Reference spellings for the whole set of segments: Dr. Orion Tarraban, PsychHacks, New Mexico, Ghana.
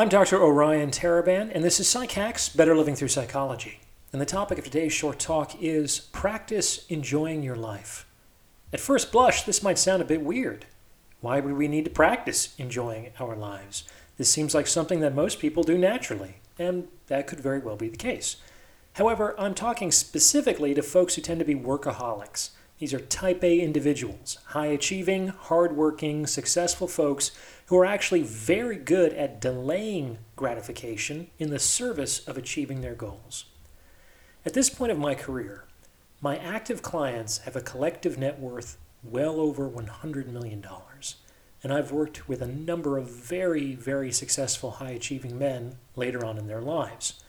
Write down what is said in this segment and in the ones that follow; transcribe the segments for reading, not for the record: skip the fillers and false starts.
I'm Dr. Orion Tarraban, and this is PsychHacks, Better Living Through Psychology. And the topic of today's short talk is practice enjoying your life. At first blush, this might sound a bit weird. Why would we need to practice enjoying our lives? This seems like something that most people do naturally, and that could very well be the case. However, I'm talking specifically to folks who tend to be workaholics. These are type A individuals, high-achieving, hard-working, successful folks who are actually very good at delaying gratification in the service of achieving their goals. At this point of my career, my active clients have a collective net worth well over $100 million, and I've worked with a number of very, very successful high-achieving men later on in their lives.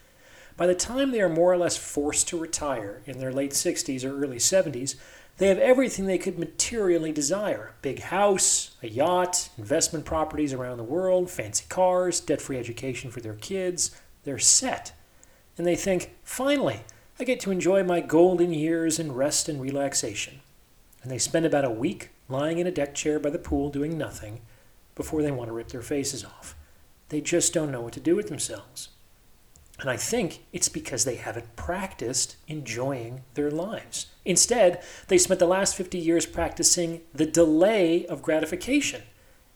By the time they are more or less forced to retire in their late 60s or early 70s, they have everything they could materially desire. Big house, a yacht, investment properties around the world, fancy cars, debt-free education for their kids. They're set. And they think, finally, I get to enjoy my golden years in rest and relaxation. And they spend about a week lying in a deck chair by the pool doing nothing before they want to rip their faces off. They just don't know what to do with themselves. And I think it's because they haven't practiced enjoying their lives. Instead, they spent the last 50 years practicing the delay of gratification.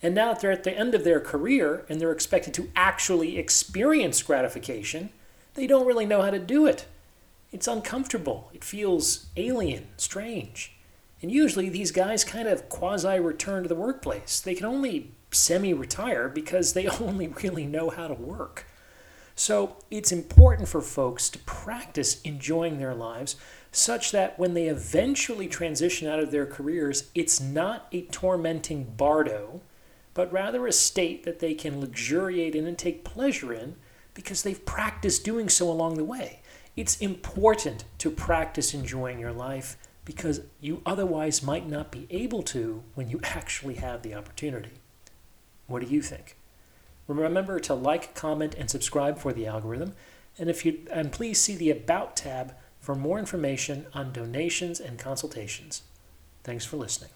And now that they're at the end of their career and they're expected to actually experience gratification, they don't really know how to do it. It's uncomfortable. It feels alien, strange. And usually these guys kind of quasi-return to the workplace. They can only semi-retire because they only really know how to work. So it's important for folks to practice enjoying their lives such that when they eventually transition out of their careers, it's not a tormenting bardo, but rather a state that they can luxuriate in and take pleasure in because they've practiced doing so along the way. It's important to practice enjoying your life because you otherwise might not be able to when you actually have the opportunity. What do you think? Remember to like, comment, and subscribe for the algorithm. And please see the About tab for more information on donations and consultations. Thanks for listening.